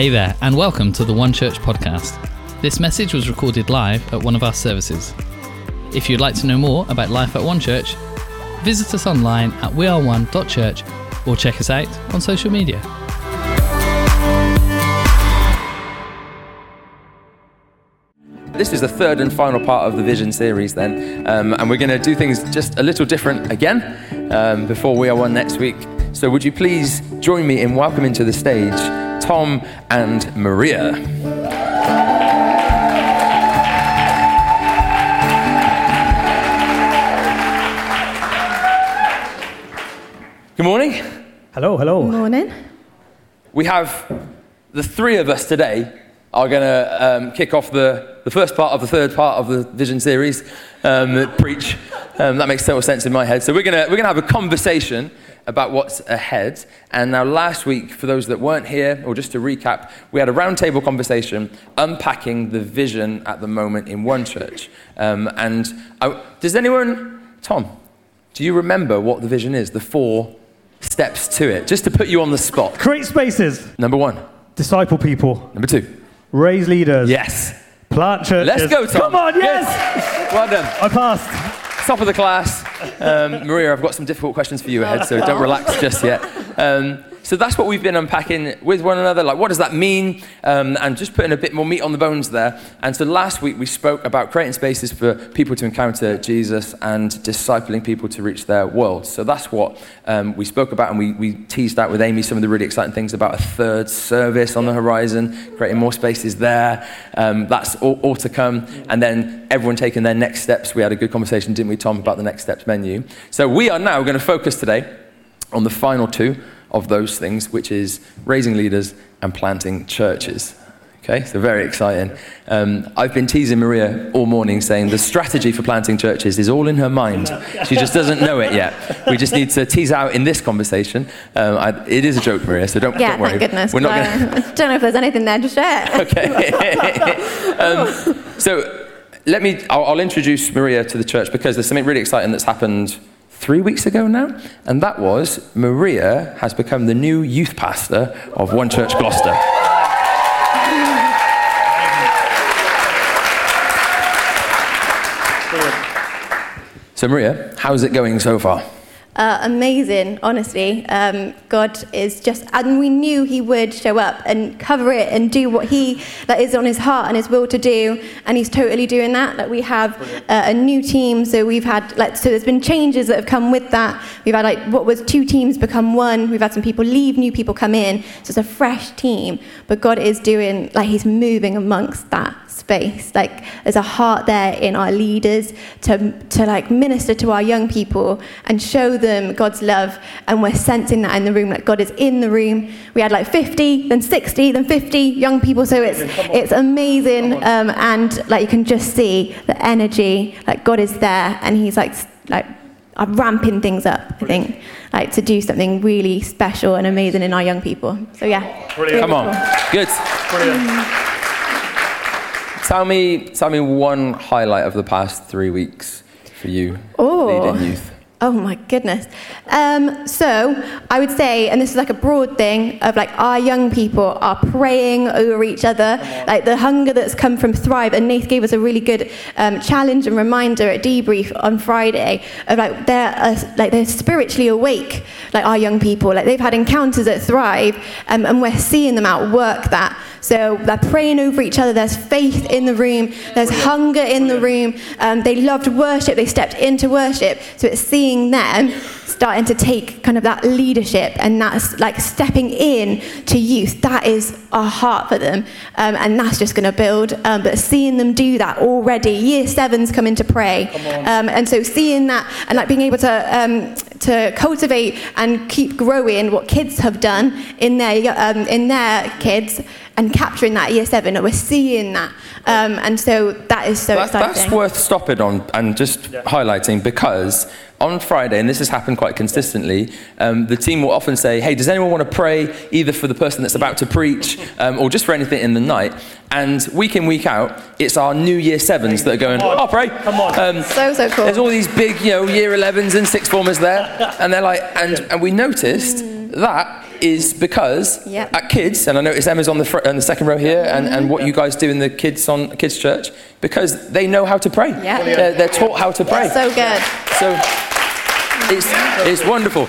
Hey there, and welcome to the One Church Podcast. This message was recorded live at one of our services. If you'd like to know more about life at One Church, visit us online at weareone.church or check us out on social media. This is the third and final part of the Vision series then, and we're going to do things just a little different again before We Are One next week. So would you please join me in welcoming to the stage Tom and Maria. Good morning. Hello, hello. Good morning. We have the three of us today are going to kick off the first part of the third part of the Vision series, preach. That makes total sense in my head. So we're gonna have a conversation about what's ahead. And now last week, for those that weren't here, or just to recap, we had a roundtable conversation unpacking the vision at the moment in One Church. Does anyone, Tom, do you remember what the vision is? The 4 steps to it, just to put you on the spot. Create spaces. Number 1. Disciple people. Number 2. Raise leaders. Yes. Plant churches. Let's go, Tom. Come on, yes. Well done. I passed. Top of the class. Maria, I've got some difficult questions for you ahead, so don't relax just yet. So that's what we've been unpacking with one another, like what does that mean? And just putting a bit more meat on the bones there. And so last week we spoke about creating spaces for people to encounter Jesus and discipling people to reach their world. So that's what we spoke about, and we teased out with Amy some of the really exciting things about a third service on the horizon, creating more spaces there. That's all to come. And then everyone taking their next steps. We had a good conversation, didn't we, Tom, about the next steps menu. So we are now going to focus today on the final 2 of those things, which is raising leaders and planting churches. Okay, so very exciting. I've been teasing Maria all morning saying the strategy for planting churches is all in her mind. She just doesn't know it yet. We just need to tease out in this conversation. It is a joke, Maria, so don't worry. Yeah, thank goodness. I don't know if there's anything there just yet. Okay. So let me, I'll introduce Maria to the church, because there's something really exciting that's happened 3 weeks ago now, and that was Maria has become the new youth pastor of One Church Gloucester. So Maria, how's it going so far? Amazing, honestly. God is just, and we knew he would show up and cover it and do what that is on his heart and his will to do, and he's totally doing that. Like, we have a new team, so we've had, so there's been changes that have come with that. We've had, what was 2 teams become 1. We've had some people leave, new people come in, so it's a fresh team. But God is doing, he's moving amongst that space. There's a heart there in our leaders to minister to our young people and show them God's love, and we're sensing that in the room, God is in the room. We had 50, then 60, then 50 young people, so it's amazing, and you can just see the energy, God is there, and he's I'm ramping things up, I think, to do something really special and amazing in our young people. So yeah. Brilliant. Come on. Good. Brilliant. Tell me one highlight of the past 3 weeks for you leading youth. Oh my goodness. So I would say, and this is a broad thing, of our young people are praying over each other. The hunger that's come from Thrive, and Nath gave us a really good challenge and reminder at debrief on Friday of they're spiritually awake, our young people. They've had encounters at Thrive, and we're seeing them outwork that. So they're praying over each other. There's faith in the room. There's hunger in the room. They loved worship. They stepped into worship. So it's seeing them starting to take kind of that leadership, and that's stepping in to youth. That is our heart for them, and that's just going to build. But seeing them do that already, year 7's coming to pray, and so seeing that and being able to cultivate and keep growing what kids have done in their kids, and capturing that year 7, and we're seeing that, and so that is so exciting. That's worth stopping on and just highlighting, because on Friday, and this has happened quite consistently, the team will often say, hey, does anyone want to pray either for the person that's about to preach or just for anything in the night? And week in, week out, it's our new year 7s that are going, I'll pray. Come on. So cool. There's all these big year 11s and 6th formers there, and we noticed that is because at kids, and I notice Emma's on the second row here, and what you guys do in the kids church, because they know how to pray. Yeah. They're taught how to pray. So good. So it's wonderful.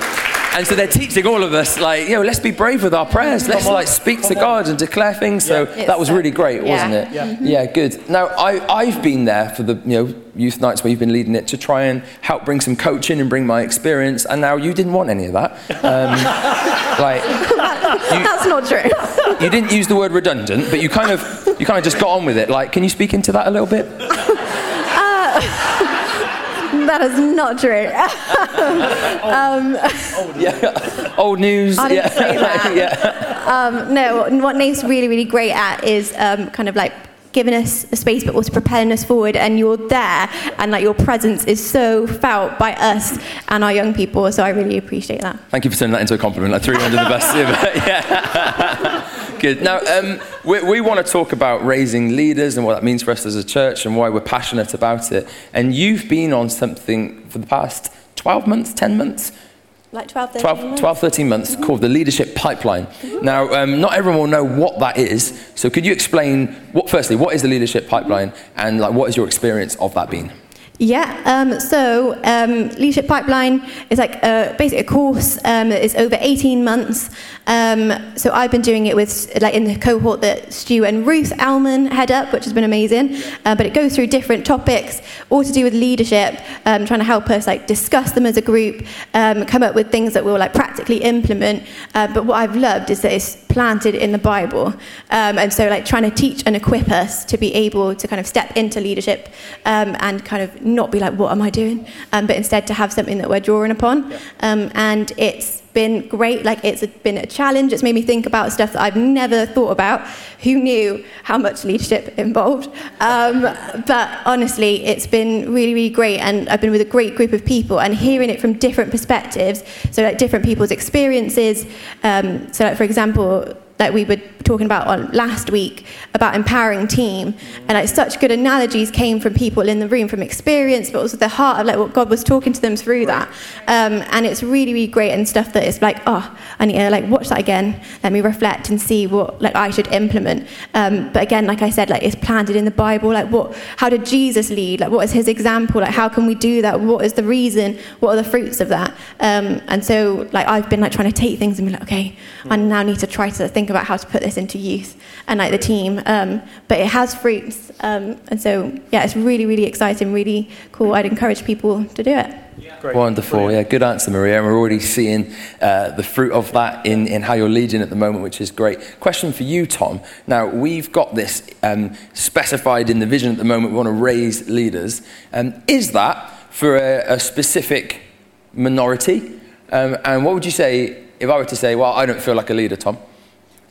And so they're teaching all of us, like, you know, let's be brave with our prayers. Let's, like, speak to God and declare things. So that was really great, wasn't it? Yeah. Mm-hmm. Yeah, good. Now, I've been there for the, you know, youth nights where you've been leading it to try and help bring some coaching and bring my experience. And now you didn't want any of that. Like, that's not true. You didn't use the word redundant, but you kind of just got on with it. Like, can you speak into that a little bit? That is not true. Old news. I didn't say that. No, what Nate's really, really great at is kind of like giving us a space, but also propelling us forward. And you're there, and like your presence is so felt by us and our young people. So I really appreciate that. Thank you for turning that into a compliment. Like 300 the best. Yeah. Good. Now, we want to talk about raising leaders and what that means for us as a church and why we're passionate about it. And you've been on something for the past 10 months. Like 13 months, mm-hmm. called the Leadership Pipeline. Mm-hmm. Now, not everyone will know what that is, so could you explain, what is the Leadership Pipeline, and like what is your experience of that been? Yeah, Leadership Pipeline is like basically a course that is over 18 months. So I've been doing it with, like, in the cohort that Stu and Ruth Alman head up, which has been amazing. But it goes through different topics, all to do with leadership, trying to help us like discuss them as a group, come up with things that we'll like practically implement. But what I've loved is that it's planted in the Bible, and so like trying to teach and equip us to be able to kind of step into leadership and kind of not be like, what am I doing? But instead to have something that we're drawing upon. And it's been great. Like, it's been a challenge. It's made me think about stuff that I've never thought about. Who knew how much leadership involved? But honestly, it's been really, really great. And I've been with a great group of people and hearing it from different perspectives. So like different people's experiences. So like, for example, like we were talking about on last week about empowering team, and like such good analogies came from people in the room, from experience, but also the heart of like what God was talking to them through that. And it's really, really great, and stuff that is like, oh, I need to like watch that again. Let me reflect and see what like I should implement. But again, like I said, like it's planted in the Bible. Like how did Jesus lead? Like what is his example? Like how can we do that? What is the reason? What are the fruits of that? And so like I've been like trying to take things and be like, okay, I now need to try to think about how to put this into youth and like the team, but it has fruits, and so yeah, it's really, really exciting, really cool. I'd encourage people to do it. Yeah. Great. Wonderful. Brilliant. Yeah, good answer, Maria. And we're already seeing the fruit of that in how you're leading at the moment, which is great. Question for you, Tom. Now, we've got this specified in the vision at the moment. We want to raise leaders. Is that for a specific minority? And what would you say if I were to say, well, I don't feel like a leader, Tom?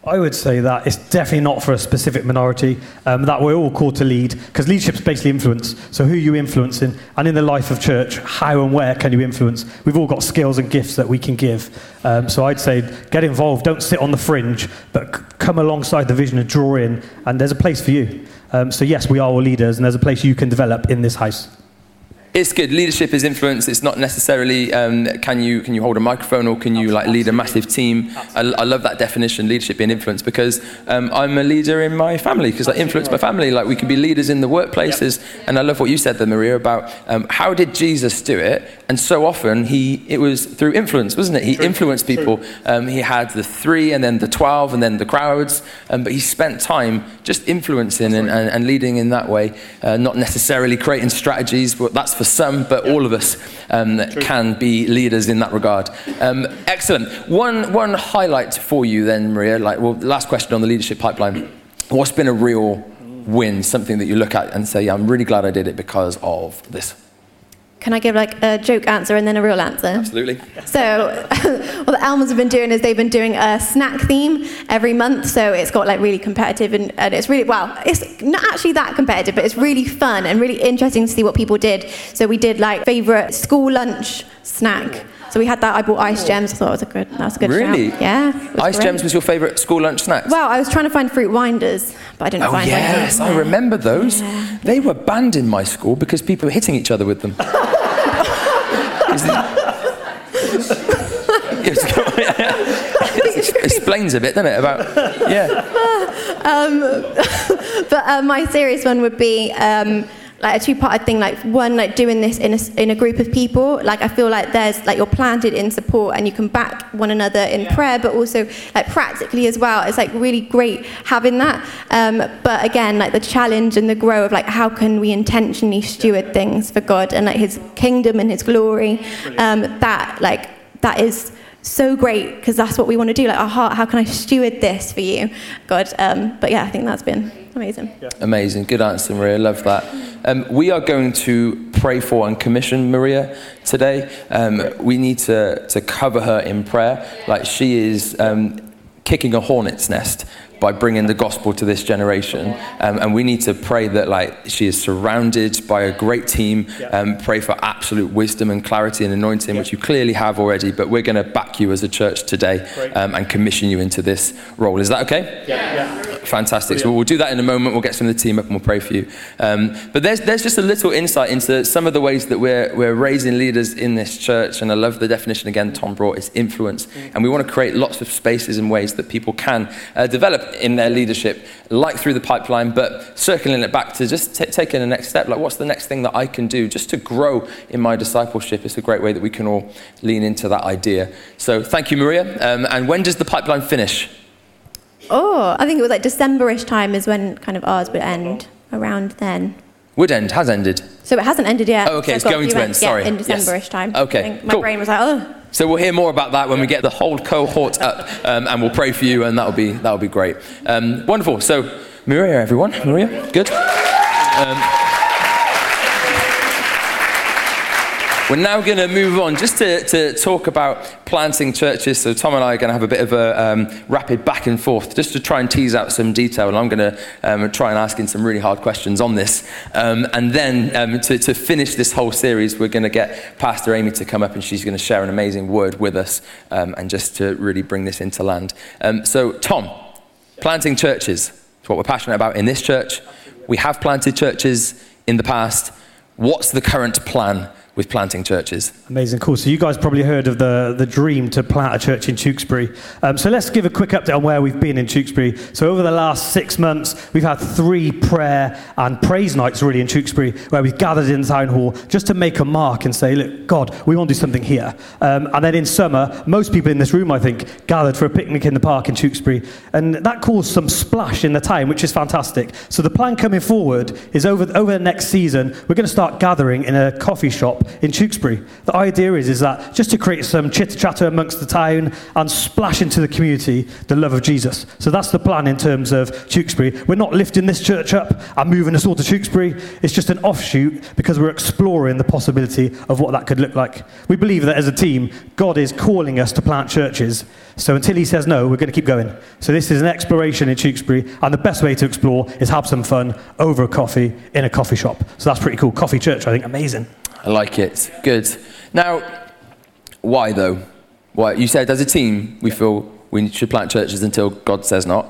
I would say that it's definitely not for a specific minority, that we're all called to lead, because leadership's basically influence. So who are you influencing? And in the life of church, how and where can you influence? We've all got skills and gifts that we can give. So I'd say get involved, don't sit on the fringe, but come alongside the vision and draw in, and there's a place for you. So yes, we are all leaders, and there's a place you can develop in this house. It's good. Leadership is influence. It's not necessarily can you hold a microphone or can you like lead a massive team. I love that definition, leadership being influence, because I'm a leader in my family, because I influence my family. Like we can be leaders in the workplaces, and I love what you said there, Maria, about how did Jesus do it? And so often it was through influence, wasn't it? He influenced people. He had the 3 and then the 12 and then the crowds, but he spent time just influencing and leading in that way, not necessarily creating strategies. But that's for some, but all of us can be leaders in that regard. Excellent. One highlight for you then, Maria. Last question on the Leadership Pipeline. What's been a real win? Something that you look at and say, yeah, I'm really glad I did it because of this. Can I give like a joke answer and then a real answer? Absolutely. So what the Elmers have been doing is they've been doing a snack theme every month. So it's got like really competitive and it's really, well, it's not actually that competitive, but it's really fun and really interesting to see what people did. So we did like favourite school lunch snack. So we had that. I bought ice gems. I thought that was a good really? Shout. Yeah. Ice gems was your favourite school lunch snack? Well, I was trying to find fruit winders, but I didn't find them. Oh, yes. I remember those. Yeah. They were banned in my school because people were hitting each other with them. Is it? explains a bit, doesn't it? About but my serious one would be like a two-parted thing. Like one, like doing this in a group of people. Like I feel like there's like you're planted in support and you can back one another in prayer, but also like practically as well. It's like really great having that. But again, like the challenge and the grow of like how can we intentionally steward things for God and like His kingdom and His glory. That is so great because that's what we want to do. Like our heart, how can I steward this for you, God? But yeah, I think that's been amazing. Yeah. Amazing. Good answer, Maria. Love that. We are going to pray for and commission Maria today. We need to cover her in prayer. Like she is kicking a hornet's nest by bringing the gospel to this generation. And we need to pray that like she is surrounded by a great team. Pray for absolute wisdom and clarity and anointing, which you clearly have already, but we're going to back you as a church today and commission you into this role. Is that okay? Yeah. Fantastic. So we'll do that in a moment. We'll get some of the team up and we'll pray for you. But there's just a little insight into some of the ways that we're raising leaders in this church. And I love the definition again Tom brought, is influence. And we want to create lots of spaces and ways that people can develop in their leadership, like through the pipeline, but circling it back to just taking the next step. Like, what's the next thing that I can do just to grow in my discipleship? It's a great way that we can all lean into that idea. So thank you, Maria. And when does the pipeline finish? Oh, I think it was like December-ish time is when kind of ours would end, around then. Would end, has ended. So it hasn't ended yet. Oh, okay, so it's going to end, sorry. In December-ish time. Okay, I think my brain was like, oh. So we'll hear more about that when we get the whole cohort up, and we'll pray for you, and that'll be great. Wonderful. So, Maria, everyone. Maria, good. We're now going to move on just to talk about planting churches. So Tom and I are going to have a bit of a rapid back and forth just to try and tease out some detail. And I'm going to try and ask him some really hard questions on this. And then to finish this whole series, we're going to get Pastor Amy to come up and she's going to share an amazing word with us and just to really bring this into land. So Tom, planting churches is what we're passionate about in this church. We have planted churches in the past. What's the current plan with planting churches? Amazing, cool. So you guys probably heard of the dream to plant a church in Tewkesbury. So let's give a quick update on where we've been in Tewkesbury. So over the last 6 months, we've had 3 prayer and praise nights really in Tewkesbury, where we've gathered in the town hall just to make a mark and say, look, God, we want to do something here. And then in summer, most people in this room, I think, gathered for a picnic in the park in Tewkesbury. And that caused some splash in the town, which is fantastic. So the plan coming forward is over the next season, we're going to start gathering in a coffee shop in Tewkesbury. The idea is that just to create some chitter-chatter amongst the town and splash into the community the love of Jesus. So that's the plan in terms of Tewkesbury. We're not lifting this church up and moving us all to Tewkesbury. It's just an offshoot because we're exploring the possibility of what that could look like. We believe that as a team, God is calling us to plant churches. So until he says no, we're going to keep going. So this is an exploration in Tewkesbury, and the best way to explore is have some fun over a coffee in a coffee shop. So that's pretty cool. Coffee church, I think. Amazing. I like it. Good. Now, why though? Why? You said as a team, we feel we should plant churches until God says not.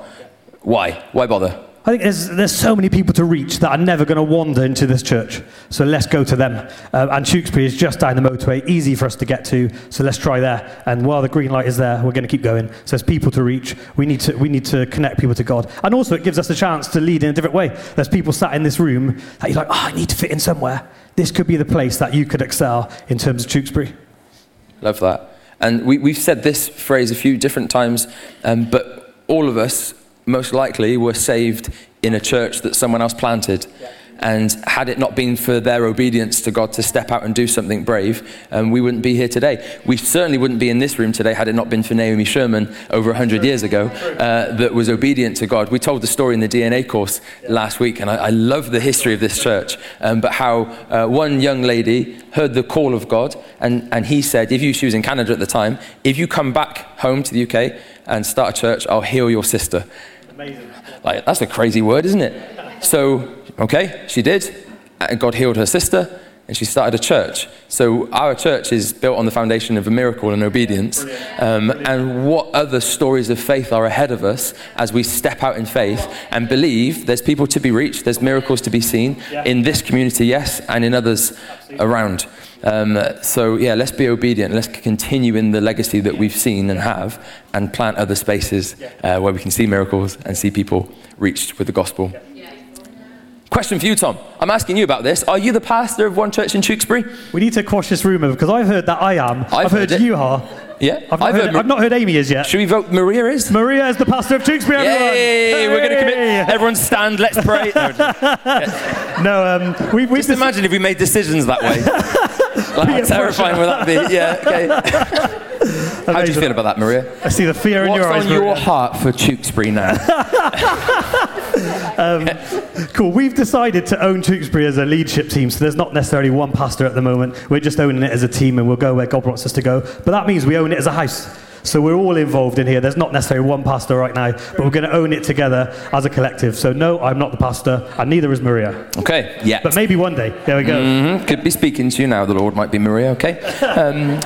Why? Why bother? I think there's so many people to reach that are never going to wander into this church. So let's go to them. And Tewkesbury is just down the motorway, easy for us to get to. So let's try there. And while the green light is there, we're going to keep going. So there's people to reach. We need to connect people to God. And also it gives us a chance to lead in a different way. There's people sat in this room that you're like, oh, I need to fit in somewhere. This could be the place that you could excel in terms of Tewkesbury. Love that. And we've said this phrase a few different times, but all of us, most likely were saved in a church that someone else planted. And had it not been for their obedience to God to step out and do something brave, we wouldn't be here today. We certainly wouldn't be in this room today had it not been for Naomi Sherman over 100 years ago that was obedient to God. We told the story in the DNA course last week, and I love the history of this church, but how one young lady heard the call of God, and he said, she was in Canada at the time, if you come back home to the UK and start a church, I'll heal your sister. Amazing. Like, that's a crazy word, isn't it? So, okay, she did, and God healed her sister, and she started a church. So our church is built on the foundation of a miracle and obedience. And what other stories of faith are ahead of us as we step out in faith and believe there's people to be reached, there's miracles to be seen in this community, yes, and in others around. So yeah, let's be obedient. Let's continue in the legacy that we've seen and have, and plant other spaces where we can see miracles and see people reached with the gospel. Question for you, Tom. I'm asking you about this. Are you the pastor of One Church in Tewkesbury? We need to quash this rumour, because I've heard that I am. I've heard you are. Yeah. I've not heard Amy is yet. Should we vote Maria is? Maria is the pastor of Tewkesbury, everyone. Yay! We're going to commit. Everyone stand, let's pray. Imagine if we made decisions that way. Like, how terrifying would that be? Yeah, okay. Amazing. How do you feel about that, Maria? I see the fear in your eyes. What's on your heart for Tewkesbury now? Cool. We've decided to own Tewkesbury as a leadership team, so there's not necessarily one pastor at the moment. We're just owning it as a team, and we'll go where God wants us to go. But that means we own it as a house. So we're all involved in here. There's not necessarily one pastor right now, but we're going to own it together as a collective. So no, I'm not the pastor, and neither is Maria. Okay, yeah. But maybe one day. There we go. Mm-hmm. Could be speaking to you now. The Lord might be Maria, okay?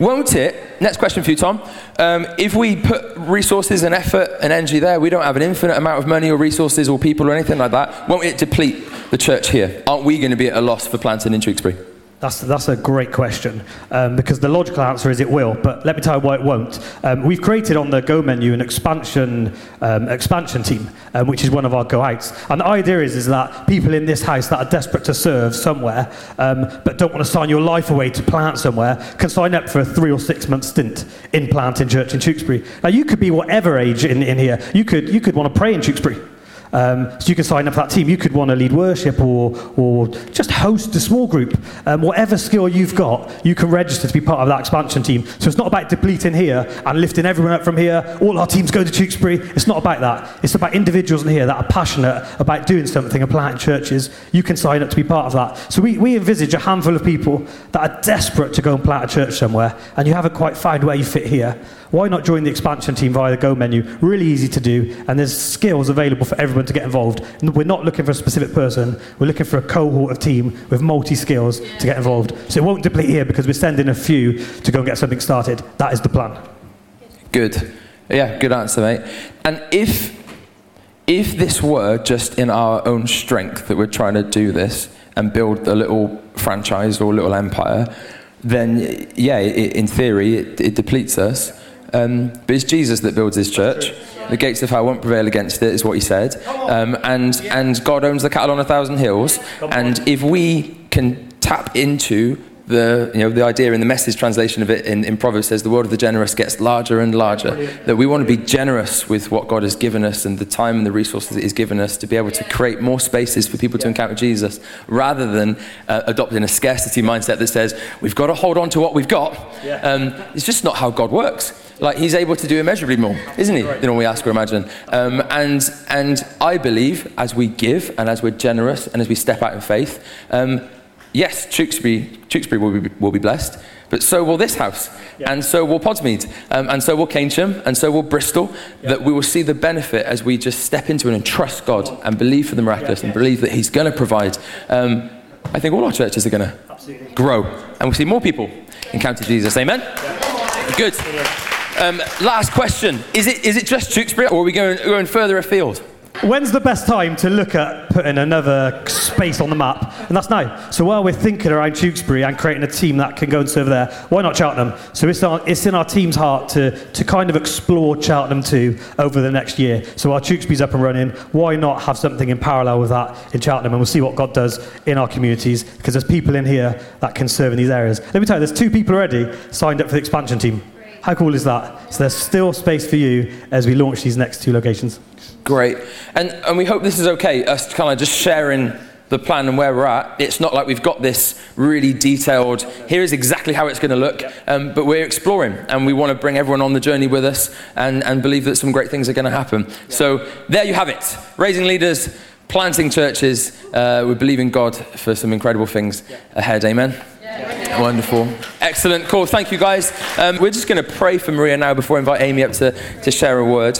Won't it? Next question for you, Tom. If we put resources and effort and energy there, we don't have an infinite amount of money or resources or people or anything like that. Won't it deplete the church here? Aren't we going to be at a loss for planting in Tewkesbury? That's a great question, because the logical answer is it will, but let me tell you why it won't. We've created on the Go menu an expansion team, which is one of our Go Outs. And the idea is that people in this house that are desperate to serve somewhere, but don't want to sign your life away to plant somewhere, can sign up for a 3 or 6 month stint in planting church in Tewkesbury. Now, you could be whatever age in here. You could want to pray in Tewkesbury. So you can sign up for that team. You could want to lead worship or just host a small group. Whatever skill you've got, you can register to be part of that expansion team. So it's not about depleting here and lifting everyone up from here. All our teams go to Tewkesbury. It's not about that. It's about individuals in here that are passionate about doing something and planting churches. You can sign up to be part of that. So we envisage a handful of people that are desperate to go and plant a church somewhere, and you haven't quite found where you fit here. Why not join the expansion team via the Go menu? Really easy to do, and there's skills available for everyone to get involved. We're not looking for a specific person. We're looking for a cohort of team with multi-skills to get involved. So it won't deplete here because we're sending a few to go and get something started. That is the plan. Good. Yeah, good answer, mate. And if this were just in our own strength that we're trying to do this and build a little franchise or little empire, then, yeah, in theory, it depletes us. But it's Jesus that builds his church. The gates of hell won't prevail against it, is what he said. And God owns the cattle on 1,000 hills. And if we can tap into the idea in the Message translation of it in Proverbs says the world of the generous gets larger and larger, that we want to be generous with what God has given us and the time and the resources that he's given us to be able to create more spaces for people to encounter Jesus, rather than adopting a scarcity mindset that says we've got to hold on to what we've got. It's just not how God works. Like, he's able to do immeasurably more, isn't he, than all we ask or imagine. And I believe as we give and as we're generous and as we step out in faith, yes, Tewkesbury will be blessed, but so will this house, and so will Podsmead, and so will Canesham, and so will Bristol, that we will see the benefit as we just step into it and trust God and believe for the miraculous and believe that he's going to provide. I think all our churches are going to grow, and we'll see more people encounter Jesus. Amen? Yeah. Good. Last question. Is it just Tewkesbury, or are we going further afield? When's the best time to look at putting another space on the map? And that's now. So while we're thinking around Tewkesbury and creating a team that can go and serve there, why not Cheltenham? So it's in our team's heart to kind of explore Cheltenham too over the next year. So while Tewkesbury's up and running, why not have something in parallel with that in Cheltenham? And we'll see what God does in our communities, because there's people in here that can serve in these areas. Let me tell you, there's 2 people already signed up for the expansion team. How cool is that? So there's still space for you as we launch these next 2 locations. Great. And we hope this is okay, us kind of just sharing the plan and where we're at. It's not like we've got this really detailed, here is exactly how it's going to look, but we're exploring, and we want to bring everyone on the journey with us and believe that some great things are going to happen. So there you have it. Raising leaders, planting churches. We believe in God for some incredible things ahead. Amen. Wonderful. Excellent. Cool. Thank you, guys. We're just going to pray for Maria now before I invite Amy up to share a word.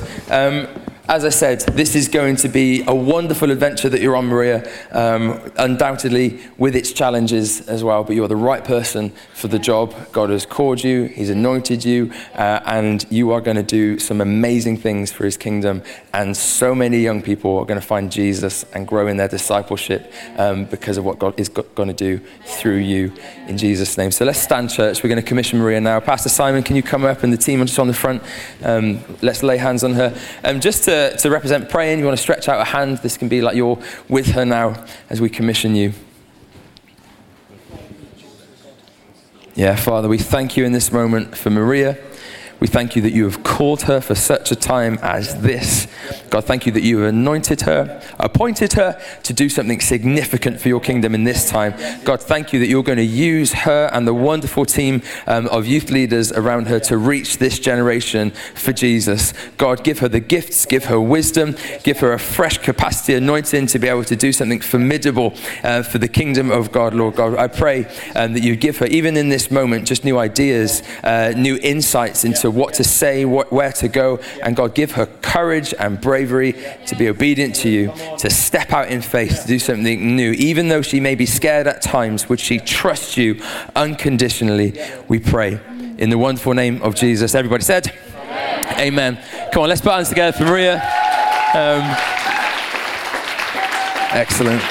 As I said, this is going to be a wonderful adventure that you're on, Maria, undoubtedly with its challenges as well, but you're the right person for the job. God has called you, he's anointed you, and you are going to do some amazing things for his kingdom, and so many young people are going to find Jesus and grow in their discipleship because of what God is going to do through you in Jesus' name. So let's stand, church. We're going to commission Maria now. Pastor Simon, can you come up, and the team just on the front, let's lay hands on her. Just to represent praying, you want to stretch out a hand. This can be like you're with her now as we commission you. Yeah, Father, we thank you in this moment for Maria. We thank you that you have called her for such a time as this. God, thank you that you have anointed her, appointed her to do something significant for your kingdom in this time. God, thank you that you're going to use her and the wonderful team of youth leaders around her to reach this generation for Jesus. God, give her the gifts, give her wisdom, give her a fresh capacity, anointing to be able to do something formidable for the kingdom of God, Lord God. I pray that you give her, even in this moment, just new ideas, new insights into what to say, where to go, and God, give her courage and bravery to be obedient to you, to step out in faith, to do something new. Even though she may be scared at times, would she trust you unconditionally? We pray in the wonderful name of Jesus. Everybody said, Amen. Come on, let's put hands together for Maria. Excellent.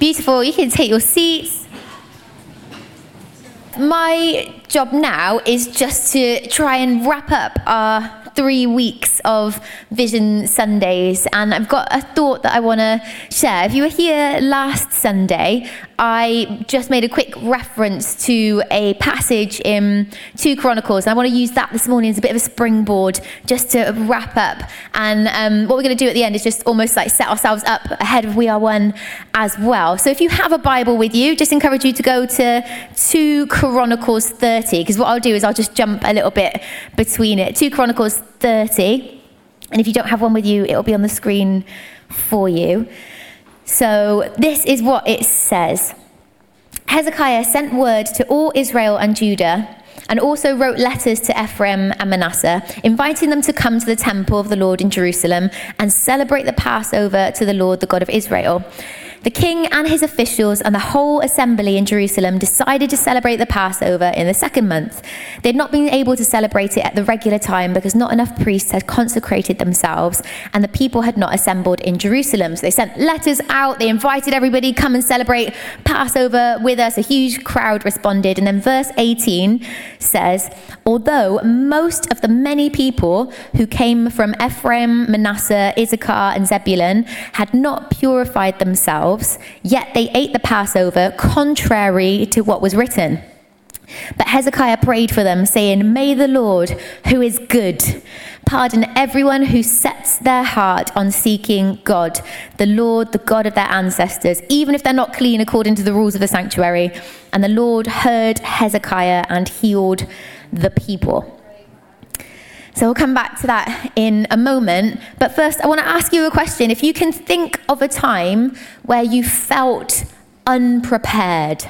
Beautiful. You can take your seats. My job now is just to try and wrap up our 3 weeks of Vision Sundays, and I've got a thought that I want to share. If you were here last Sunday, I just made a quick reference to a passage in 2 Chronicles, and I want to use that this morning as a bit of a springboard just to wrap up, and what we're going to do at the end is just almost like set ourselves up ahead of We Are One as well. So if you have a Bible with you, just encourage you to go to 2 Chronicles 30, because what I'll do is I'll just jump a little bit between it. 2 Chronicles 30, and if you don't have one with you, it'll be on the screen for you. So this is what it says. Hezekiah sent word to all Israel and Judah, and also wrote letters to Ephraim and Manasseh, inviting them to come to the temple of the Lord in Jerusalem and celebrate the Passover to the Lord, the God of Israel. The king and his officials and the whole assembly in Jerusalem decided to celebrate the Passover in the 2nd month. They had not been able to celebrate it at the regular time because not enough priests had consecrated themselves, and the people had not assembled in Jerusalem. So they sent letters out, they invited everybody, come and celebrate Passover with us. A huge crowd responded. And then verse 18 says, although most of the many people who came from Ephraim, Manasseh, Issachar and Zebulun had not purified themselves, yet they ate the Passover contrary to what was written. But Hezekiah prayed for them, saying, may the Lord, who is good, pardon everyone who sets their heart on seeking God, the Lord, the God of their ancestors, even if they're not clean according to the rules of the sanctuary. And the Lord heard Hezekiah and healed the people. So we'll come back to that in a moment. But first, I want to ask you a question. If you can think of a time where you felt unprepared,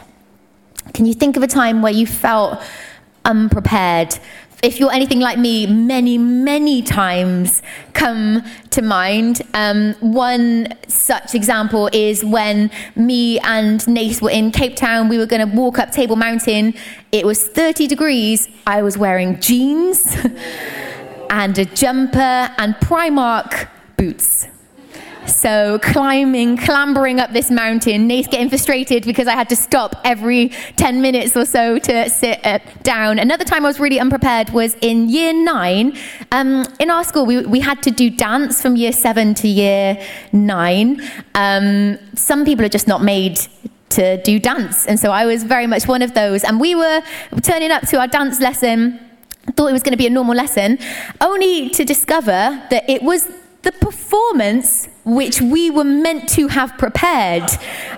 can you think of a time where you felt unprepared? If you're anything like me, many, many times come to mind. One such example is when me and Nate were in Cape Town. We were going to walk up Table Mountain. It was 30 degrees. I was wearing jeans and a jumper and Primark boots. So clambering up this mountain, Nate's getting frustrated because I had to stop every 10 minutes or so to sit down. Another time I was really unprepared was in year 9. In our school, we had to do dance from year 7 to year 9. Some people are just not made to do dance. And so I was very much one of those. And we were turning up to our dance lesson, thought it was going to be a normal lesson, only to discover that it was the performance which we were meant to have prepared.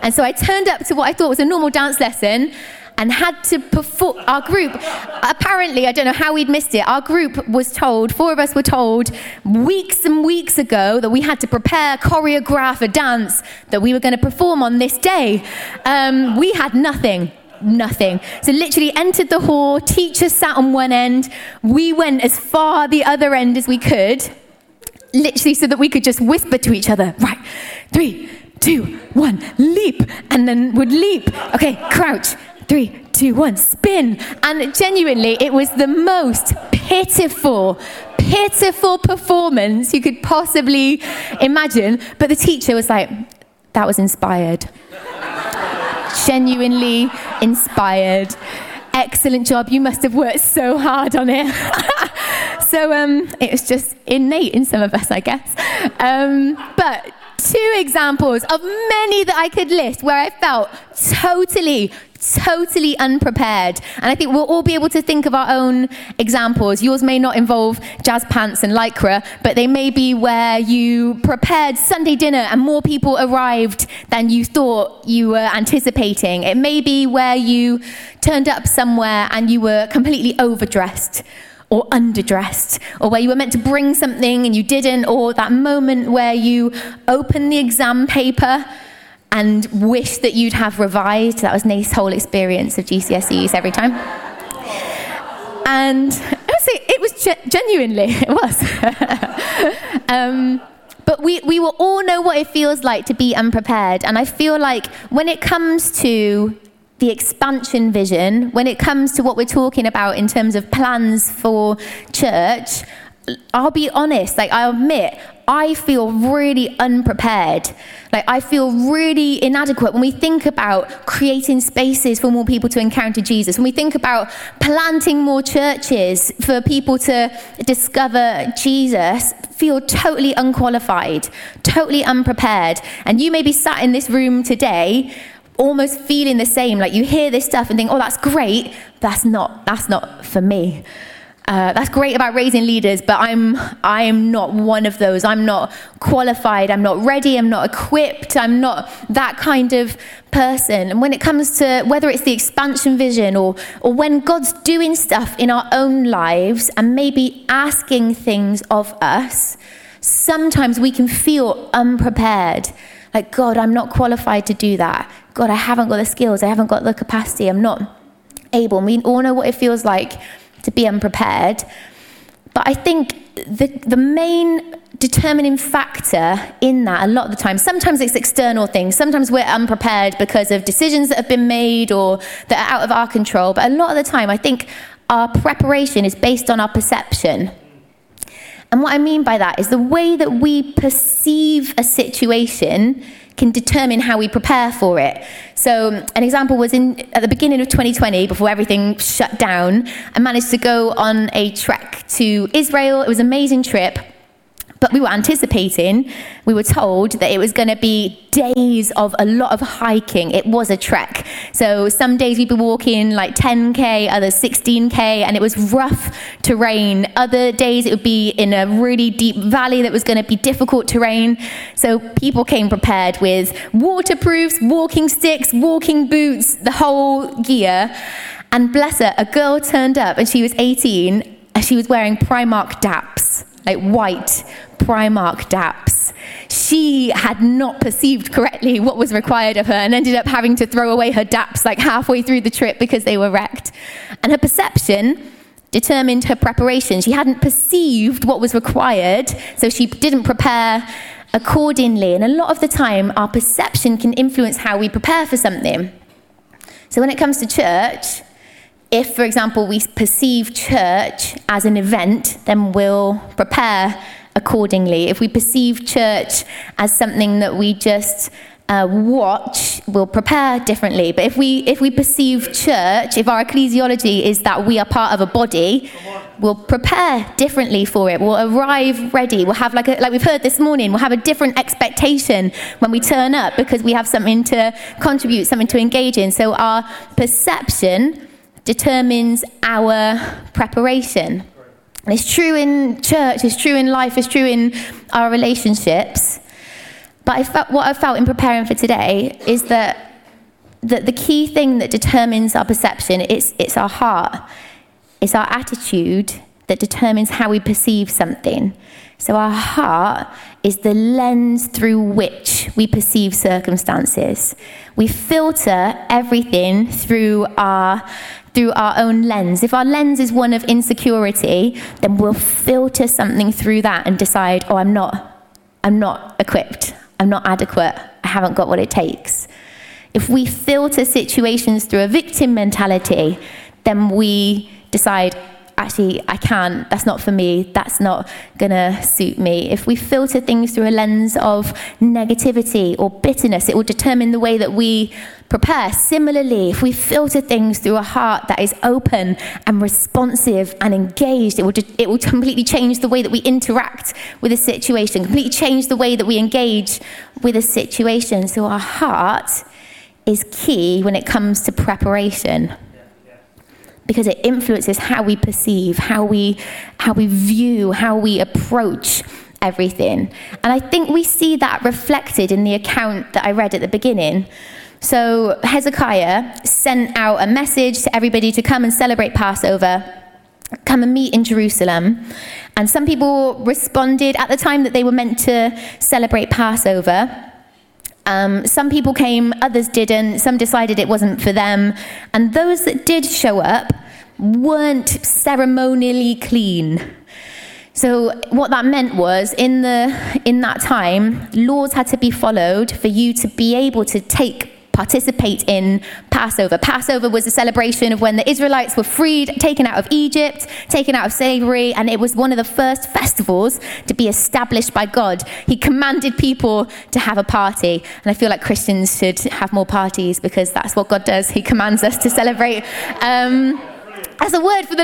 And so I turned up to what I thought was a normal dance lesson and had to perform. Our group, apparently, I don't know how we'd missed it, our group was told, 4 of us were told weeks and weeks ago that we had to prepare, choreograph a dance that we were going to perform on this day. We had nothing. nothing. So literally entered the hall, teachers sat on one end, we went as far the other end as we could, literally so that we could just whisper to each other, right, 3, 2, 1, leap, and then would leap, okay, crouch, 3, 2, 1, spin. And genuinely, it was the most pitiful performance you could possibly imagine. But the teacher was like, that was inspired. Genuinely inspired. Excellent job. You must have worked so hard on it. So it was just innate in some of us, I guess. But two examples of many that I could list where I felt totally unprepared. And I think we'll all be able to think of our own examples. Yours may not involve jazz pants and lycra, but they may be where you prepared Sunday dinner and more people arrived than you thought you were anticipating. It may be where you turned up somewhere and you were completely overdressed or underdressed, or where you were meant to bring something and you didn't, or that moment where you open the exam paper and wish that you'd have revised. That was Nate's whole experience of GCSEs every time. And it was genuinely, it was. But we will all know what it feels like to be unprepared. And I feel like when it comes to the expansion vision, when it comes to what we're talking about in terms of plans for church, I'll be honest, like I'll admit, I feel really unprepared. Like I feel really inadequate when we think about creating spaces for more people to encounter Jesus, when we think about planting more churches for people to discover Jesus, feel totally unqualified, totally unprepared. And you may be sat in this room today almost feeling the same, like you hear this stuff and think, oh, that's great, but that's not for me. That's great about raising leaders, but I am not one of those. I'm not qualified. I'm not ready. I'm not equipped. I'm not that kind of person. And when it comes to whether it's the expansion vision or when God's doing stuff in our own lives and maybe asking things of us, sometimes we can feel unprepared. Like, God, I'm not qualified to do that. God, I haven't got the skills. I haven't got the capacity. I'm not able. And we all know what it feels like to be unprepared. But I think the main determining factor in that, a lot of the time, sometimes it's external things. Sometimes we're unprepared because of decisions that have been made or that are out of our control. But a lot of the time, I think our preparation is based on our perception. And what I mean by that is the way that we perceive a situation can determine how we prepare for it. So an example was at the beginning of 2020, before everything shut down, I managed to go on a trek to Israel. It was an amazing trip, but we were told that it was going to be days of a lot of hiking. It was a trek. So some days we'd be walking like 10K, others 16K, and it was rough terrain. Other days it would be in a really deep valley that was going to be difficult terrain. So people came prepared with waterproofs, walking sticks, walking boots, the whole gear. And bless her, a girl turned up and she was 18 and she was wearing Primark daps, like white Primark daps. She had not perceived correctly what was required of her and ended up having to throw away her daps like halfway through the trip because they were wrecked. And her perception determined her preparation. She hadn't perceived what was required, so she didn't prepare accordingly. And a lot of the time, our perception can influence how we prepare for something. So when it comes to church, if, for example, we perceive church as an event, then we'll prepare accordingly. If we perceive church as something that we just watch, we'll prepare differently. But if we perceive church, if our ecclesiology is that we are part of a body, we'll prepare differently for it. We'll arrive ready. We'll have like we've heard this morning, we'll have a different expectation when we turn up because we have something to contribute, something to engage in. So our perception determines our preparation. And it's true in church, it's true in life, it's true in our relationships. But what I felt in preparing for today is that the key thing that determines our perception, it's our heart. It's our attitude that determines how we perceive something. So our heart is the lens through which we perceive circumstances. We filter everything through our own lens. If our lens is one of insecurity, then we'll filter something through that and decide, oh, I'm not equipped. I'm not adequate. I haven't got what it takes. If we filter situations through a victim mentality, then we decide, actually, I can't, that's not for me, that's not gonna suit me. If we filter things through a lens of negativity or bitterness, it will determine the way that we prepare. Similarly, if we filter things through a heart that is open and responsive and engaged, it will completely change the way that we interact with a situation, completely change the way that we engage with a situation. So our heart is key when it comes to preparation, because it influences how we perceive, how we view, how we approach everything. And I think we see that reflected in the account that I read at the beginning. So Hezekiah sent out a message to everybody to come and celebrate Passover, come and meet in Jerusalem. And some people responded at the time that they were meant to celebrate Passover. Some people came, others didn't. Some decided it wasn't for them. And those that did show up weren't ceremonially clean. So what that meant was, in that time, laws had to be followed for you to be able to participate in Passover. Passover was a celebration of when the Israelites were freed, taken out of Egypt, taken out of slavery, and it was one of the first festivals to be established by God. He commanded people to have a party, and I feel like Christians should have more parties because that's what God does. He commands us to celebrate. That's a word from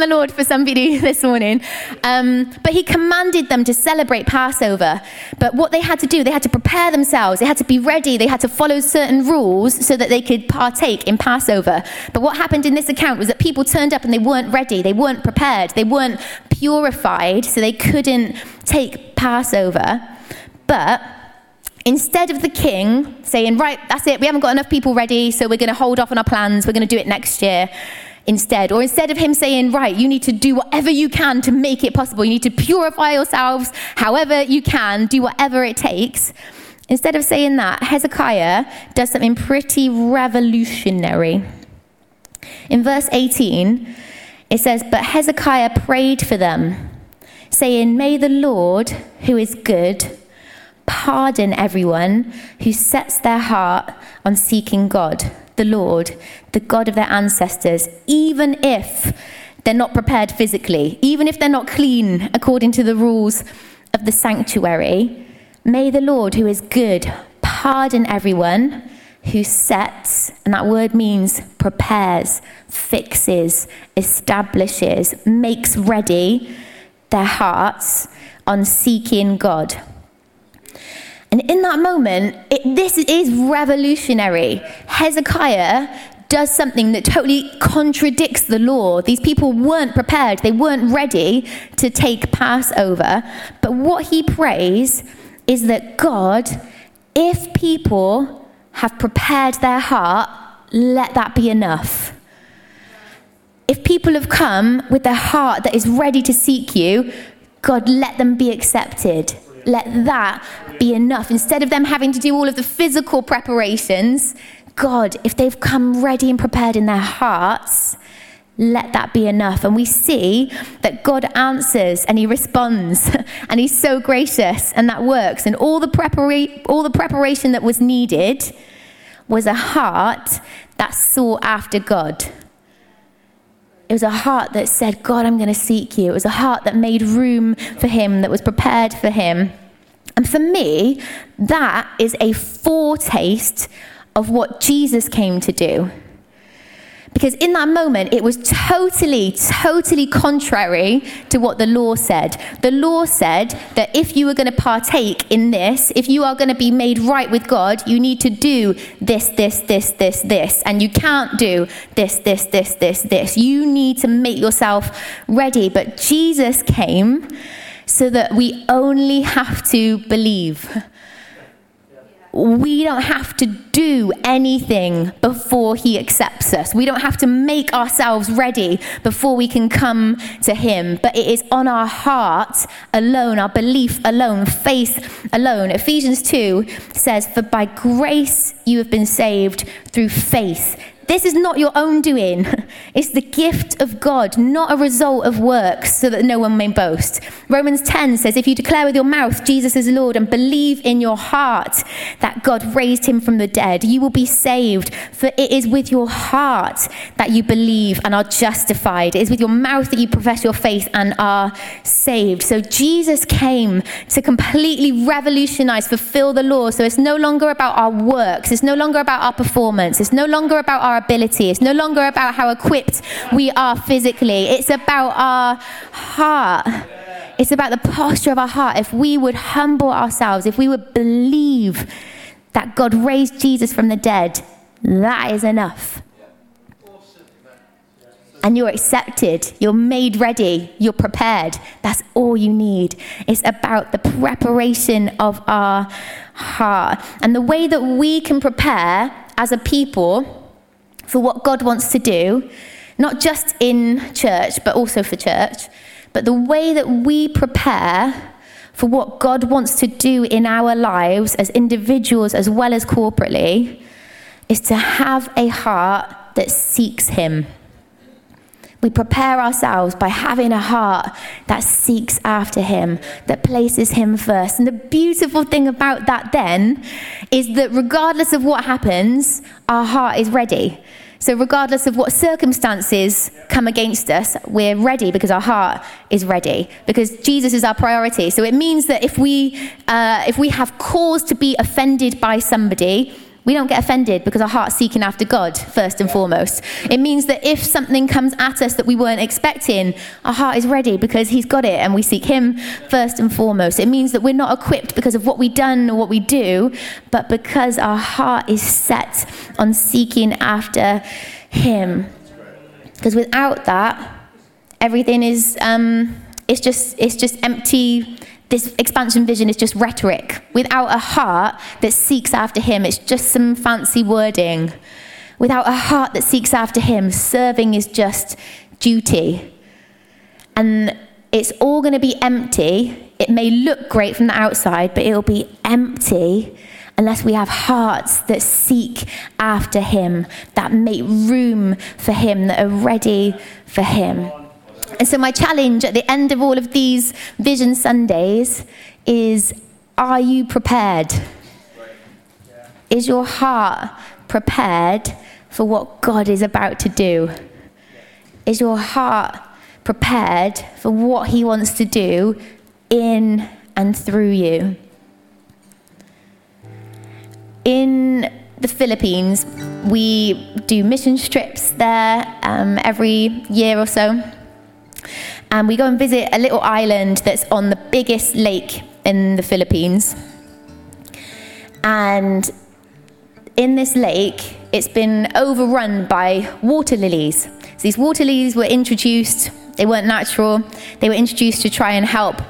the Lord for somebody this morning. But he commanded them to celebrate Passover. But what they had to do, they had to prepare themselves. They had to be ready. They had to follow certain rules so that they could partake in Passover. But what happened in this account was that people turned up and they weren't ready. They weren't prepared. They weren't purified, so they couldn't take Passover. But instead of the king saying, right, that's it, we haven't got enough people ready, so we're going to hold off on our plans. We're going to do it next year. Instead of him saying, right, you need to do whatever you can to make it possible, you need to purify yourselves however you can, do whatever it takes, instead of saying that, Hezekiah does something pretty revolutionary. In verse 18, it says, but Hezekiah prayed for them, saying, may the Lord, who is good, pardon everyone who sets their heart on seeking God, the Lord, the God of their ancestors, even if they're not prepared physically, even if they're not clean according to the rules of the sanctuary. May the Lord, who is good, pardon everyone who sets, and that word means prepares, fixes, establishes, makes ready their hearts on seeking God. And in that moment, this is revolutionary. Hezekiah does something that totally contradicts the law. These people weren't prepared. They weren't ready to take Passover. But what he prays is that God, if people have prepared their heart, let that be enough. If people have come with their heart that is ready to seek you, God, let them be accepted. Let that be enough. Instead of them having to do all of the physical preparations, God, if they've come ready and prepared in their hearts, let that be enough. And we see that God answers and he responds and he's so gracious, and that works. And all the preparation that was needed was a heart that sought after God. It was a heart that said, God, I'm going to seek you. It was a heart that made room for him, that was prepared for him. And for me, that is a foretaste of what Jesus came to do. Because in that moment, it was totally contrary to what the law said. The law said that if you were going to partake in this, if you are going to be made right with God, you need to do this. And you can't do this. You need to make yourself ready. But Jesus came so that we only have to believe. we don't have to do anything before he accepts us. We don't have to make ourselves ready before we can come to him. But it is on our heart alone, our belief alone, faith alone. Ephesians 2 says, "For by grace you have been saved through faith. This is not your own doing. It's the gift of God, not a result of works, so that no one may boast." Romans 10 says, "If you declare with your mouth Jesus is Lord and believe in your heart that God raised him from the dead, you will be saved. For it is with your heart that you believe and are justified. It is with your mouth that you profess your faith and are saved." So Jesus came to completely revolutionize, fulfill the law. So it's no longer about our works. It's no longer about our performance. It's no longer about our ability. It's no longer about how equipped we are physically. It's about our heart. It's about the posture of our heart. If we would humble ourselves, if we would believe that God raised Jesus from the dead, that is enough. And you're accepted, you're made ready, you're prepared. That's all you need. It's about the preparation of our heart. And the way that we can prepare as a people for what God wants to do, not just in church, but also for church, but the way that we prepare for what God wants to do in our lives as individuals as well as corporately is to have a heart that seeks him. We prepare ourselves by having a heart that seeks after him, that places him first. And the beautiful thing about that then is that regardless of what happens, our heart is ready. So regardless of what circumstances come against us, we're ready because our heart is ready, because Jesus is our priority. So it means that if we have cause to be offended by somebody, we don't get offended because our heart's seeking after God first and foremost. It means that if something comes at us that we weren't expecting, our heart is ready because he's got it and we seek him first and foremost. It means that we're not equipped because of what we've done or what we do, but because our heart is set on seeking after him. Because without that, everything is it's just empty. This expansion vision is just rhetoric. Without a heart that seeks after him, it's just some fancy wording. Without a heart that seeks after him, serving is just duty. And it's all going to be empty. It may look great from the outside, but it'll be empty unless we have hearts that seek after him, that make room for him, that are ready for him. And so my challenge at the end of all of these Vision Sundays is, are you prepared? Is your heart prepared for what God is about to do? Is your heart prepared for what he wants to do in and through you? In the Philippines, we do mission trips there every year or so. And we go and visit a little island that's on the biggest lake in the Philippines. And in this lake, it's been overrun by water lilies. So these water lilies were introduced. They weren't natural. They were introduced to try and help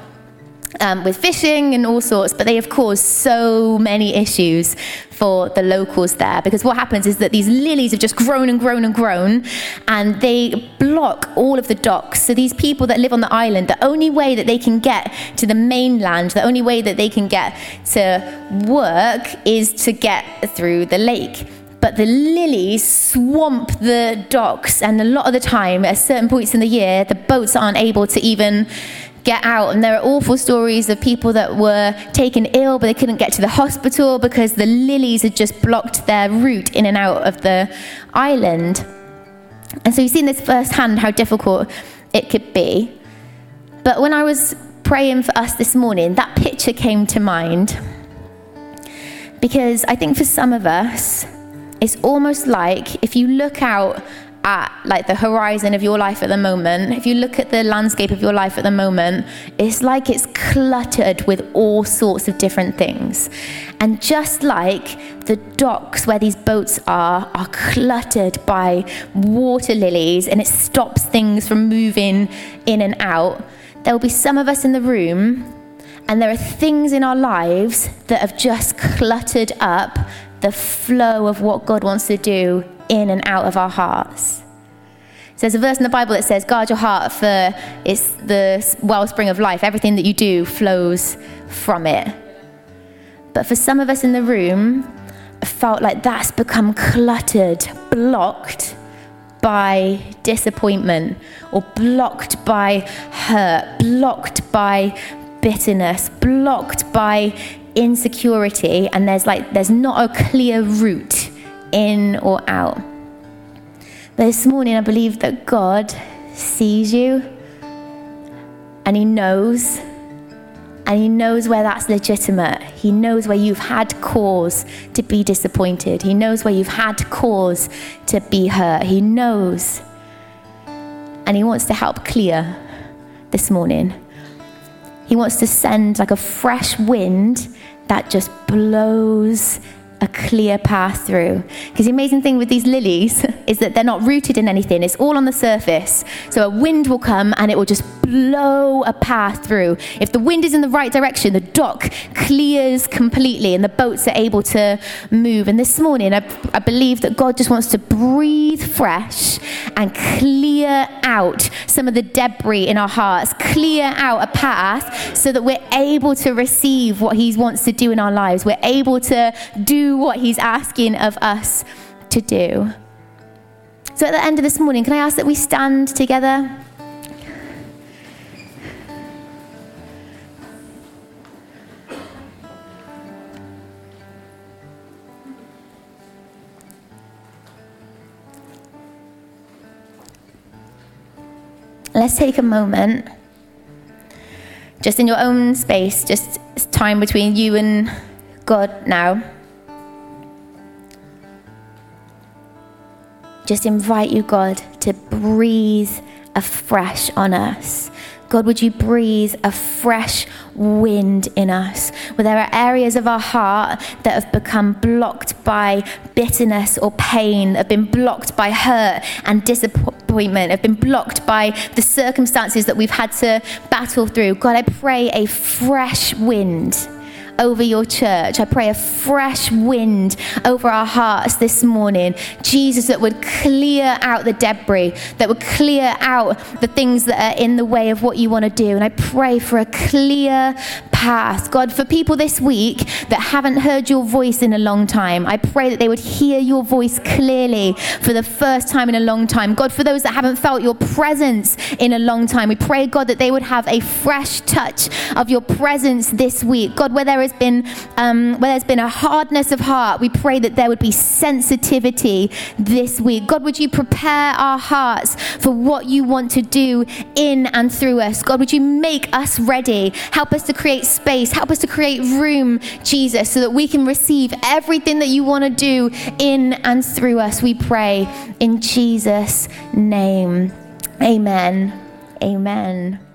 with fishing and all sorts, but they have caused so many issues for the locals there, because what happens is that these lilies have just grown and grown and grown, and they block all of the docks. So these people that live on the island, the only way that they can get to the mainland, the only way that they can get to work is to get through the lake. But the lilies swamp the docks, and a lot of the time, at certain points in the year, the boats aren't able to even get out. And there are awful stories of people that were taken ill, but they couldn't get to the hospital because the lilies had just blocked their route in and out of the island. And so you've seen this firsthand, how difficult it could be. But when I was praying for us this morning, that picture came to mind, because I think for some of us, it's almost like if you look out at like the horizon of your life at the moment, if you look at the landscape of your life at the moment, it's like it's cluttered with all sorts of different things. And just like the docks where these boats are cluttered by water lilies, and it stops things from moving in and out, there will be some of us in the room, And there are things in our lives that have just cluttered up the flow of what God wants to do in and out of our hearts. So there's a verse in the Bible that says, guard your heart, for it's the wellspring of life. Everything that you do flows from it. But for some of us in the room, I felt like that's become cluttered, blocked by disappointment, or blocked by hurt, blocked by bitterness, blocked by insecurity, and there's not a clear route in or out. But this morning I believe that God sees you, and He knows where that's legitimate. He knows where you've had cause to be disappointed. He knows where you've had cause to be hurt. He knows, and He wants to help clear this morning. He wants to send like a fresh wind that just blows a clear path through. Because the amazing thing with these lilies is that they're not rooted in anything. It's all on the surface. So a wind will come and it will just blow a path through. If the wind is in the right direction, the dock clears completely and the boats are able to move. And this morning, I believe that God just wants to breathe fresh and clear out some of the debris in our hearts, clear out a path so that we're able to receive what He wants to do in our lives. We're able to do what He's asking of us to do. So at the end of this morning, can I ask that we stand together? Let's take a moment, just in your own space, just time between you and God now. Just invite you, God, to breathe afresh on us. God, would you breathe a fresh wind in us? Where there are areas of our heart that have become blocked by bitterness or pain, have been blocked by hurt and disappointment, have been blocked by the circumstances that we've had to battle through. God, I pray a fresh wind over your church. I pray a fresh wind over our hearts this morning, Jesus, that would clear out the debris, that would clear out the things that are in the way of what you want to do. And I pray for a clear path. God, for people this week that haven't heard your voice in a long time, I pray that they would hear your voice clearly for the first time in a long time. God, for those that haven't felt your presence in a long time, we pray, God, that they would have a fresh touch of your presence this week. God, where there has been where there's been a hardness of heart, we pray that there would be sensitivity this week. God, would you prepare our hearts for what you want to do in and through us? God, would you make us ready? Help us to create space. Help us to create room, Jesus, so that we can receive everything that you want to do in and through us, we pray in Jesus' name. Amen. Amen.